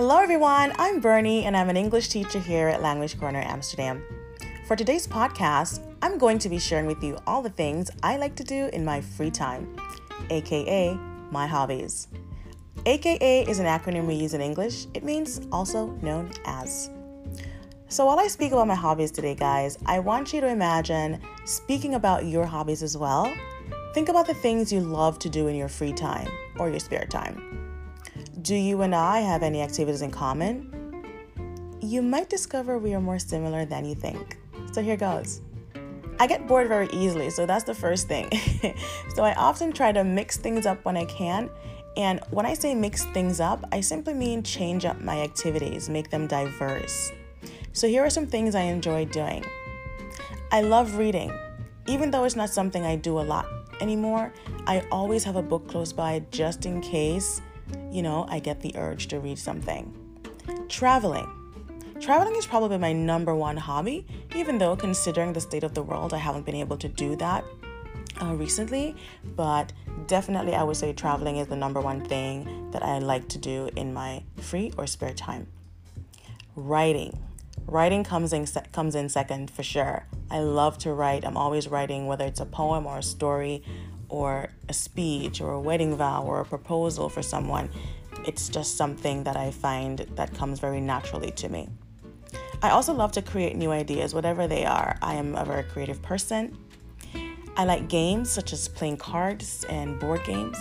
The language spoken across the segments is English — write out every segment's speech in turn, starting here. Hello everyone, I'm Bernie and I'm an English teacher here at Language Corner Amsterdam. For today's podcast, I'm going to be sharing with you all the things I like to do in my free time, aka my hobbies. AKA is an acronym we use in English. It means also known as. So while I speak about my hobbies today, guys, I want you to imagine speaking about your hobbies as well. Think about the things you love to do in your free time or your spare time. Do you and I have any activities in common? You might discover we are more similar than you think. So here goes. I get bored very easily, so that's the first thing. So I often try to mix things up when I can. And when I say mix things up, I simply mean change up my activities, make them diverse. So here are some things I enjoy doing. I love reading. Even though it's not something I do a lot anymore, I always have a book close by just in case, you know, I get the urge to read something. Traveling. Traveling is probably my number one hobby, even though considering the state of the world, I haven't been able to do that recently, but definitely I would say traveling is the number one thing that I like to do in my free or spare time. Writing. Writing comes in second for sure. I love to write. I'm always writing, whether it's a poem or a story or a speech or a wedding vow or a proposal for someone. It's just something that I find that comes very naturally to me. I also love to create new ideas, whatever they are. I am a very creative person. I like games such as playing cards and board games.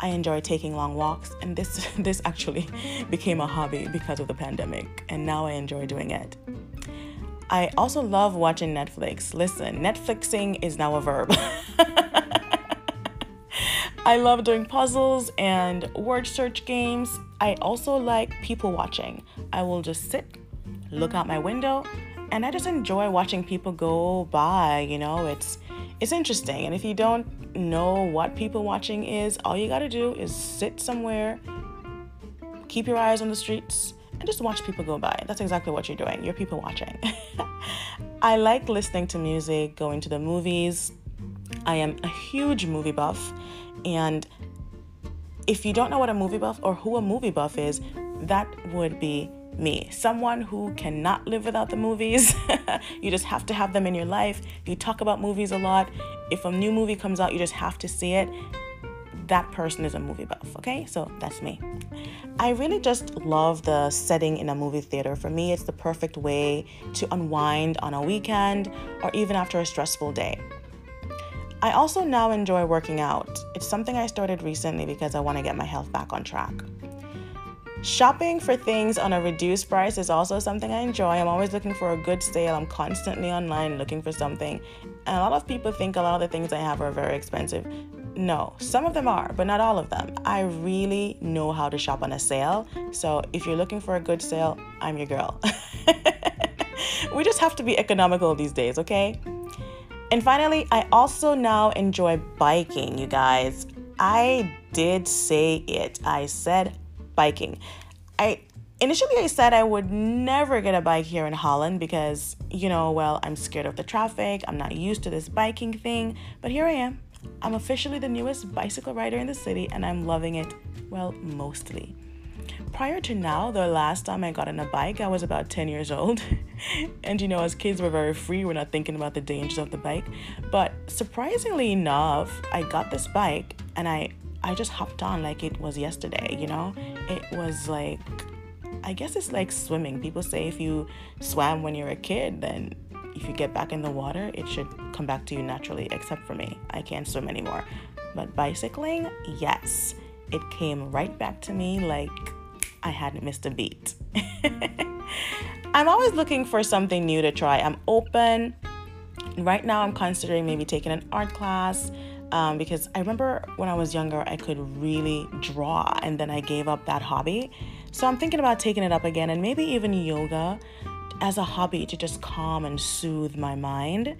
I enjoy taking long walks, and this actually became a hobby because of the pandemic, and now I enjoy doing it. I also love watching Netflix. Listen, Netflixing is now a verb. I love doing puzzles and word search games. I also like people watching. I will just sit, look out my window, and I just enjoy watching people go by. You know, it's interesting. And if you don't know what people watching is, all you gotta do is sit somewhere, keep your eyes on the streets, and just watch people go by. That's exactly what you're doing. You're people watching. I like listening to music, going to the movies. I am a huge movie buff. And if you don't know what a movie buff or who a movie buff is, that would be me. Someone who cannot live without the movies. You just have to have them in your life. You talk about movies a lot. If a new movie comes out, you just have to see it. That person is a movie buff, okay? So that's me. I really just love the setting in a movie theater. For me, it's the perfect way to unwind on a weekend or even after a stressful day. I also now enjoy working out. It's something I started recently because I want to get my health back on track. Shopping for things on a reduced price is also something I enjoy. I'm always looking for a good sale. I'm constantly online looking for something. And a lot of people think a lot of the things I have are very expensive. No, some of them are, but not all of them. I really know how to shop on a sale. So if you're looking for a good sale, I'm your girl. We just have to be economical these days, okay? And finally, I also now enjoy biking, you guys. I did say it. I said biking. Initially I said I would never get a bike here in Holland because, I'm scared of the traffic. I'm not used to this biking thing. But here I am. I'm officially the newest bicycle rider in the city, and I'm loving it. Well, mostly. Prior to now, the last time I got on a bike, I was about 10 years old. And as kids, we're very free. We're not thinking about the dangers of the bike. But surprisingly enough, I got this bike and I just hopped on like it was yesterday, It was like, I guess it's like swimming. People say if you swam when you're a kid, then if you get back in the water, it should come back to you naturally, except for me. I can't swim anymore. But bicycling, yes. It came right back to me like I hadn't missed a beat. I'm always looking for something new to try. I'm open. Right now, I'm considering maybe taking an art class because I remember when I was younger, I could really draw, and then I gave up that hobby. So I'm thinking about taking it up again, and maybe even yoga as a hobby to just calm and soothe my mind.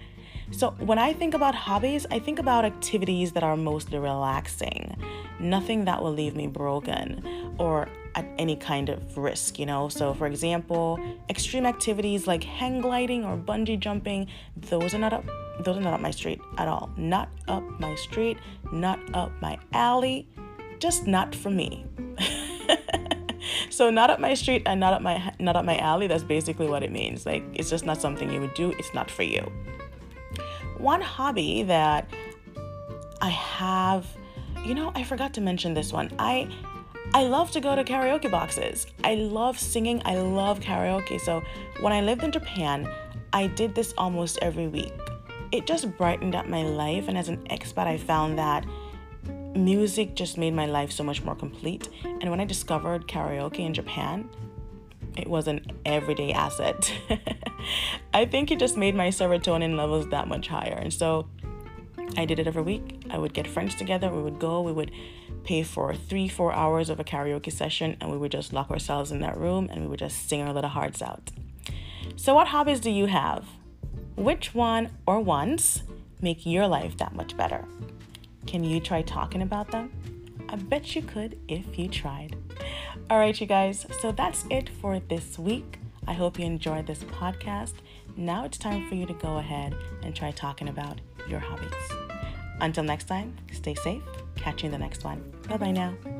So when I think about hobbies, I think about activities that are mostly relaxing. Nothing that will leave me broken or at any kind of risk, So for example, extreme activities like hang gliding or bungee jumping, those are not up my street at all. Not up my street, not up my alley, just not for me. So not up my street and not up my alley. That's basically what it means. Like, it's just not something you would do. It's not for you. One hobby that I have, you know, I forgot to mention this one. I love to go to karaoke boxes. I love singing. I love karaoke. So when I lived in Japan, I did this almost every week. It just brightened up my life. And as an expat, I found that music just made my life so much more complete. And when I discovered karaoke in Japan, it was an everyday asset. I think it just made my serotonin levels that much higher. And so I did it every week. I would get friends together. We would go. We would pay for 3-4 hours of a karaoke session, and we would just lock ourselves in that room and we would just sing our little hearts out. So what hobbies do you have? Which one or ones make your life that much better? Can you try talking about them? I bet you could if you tried. All right, you guys. So that's it for this week. I hope you enjoyed this podcast. Now it's time for you to go ahead and try talking about your hobbies. Until next time, stay safe. Catch you in the next one. Bye-bye now.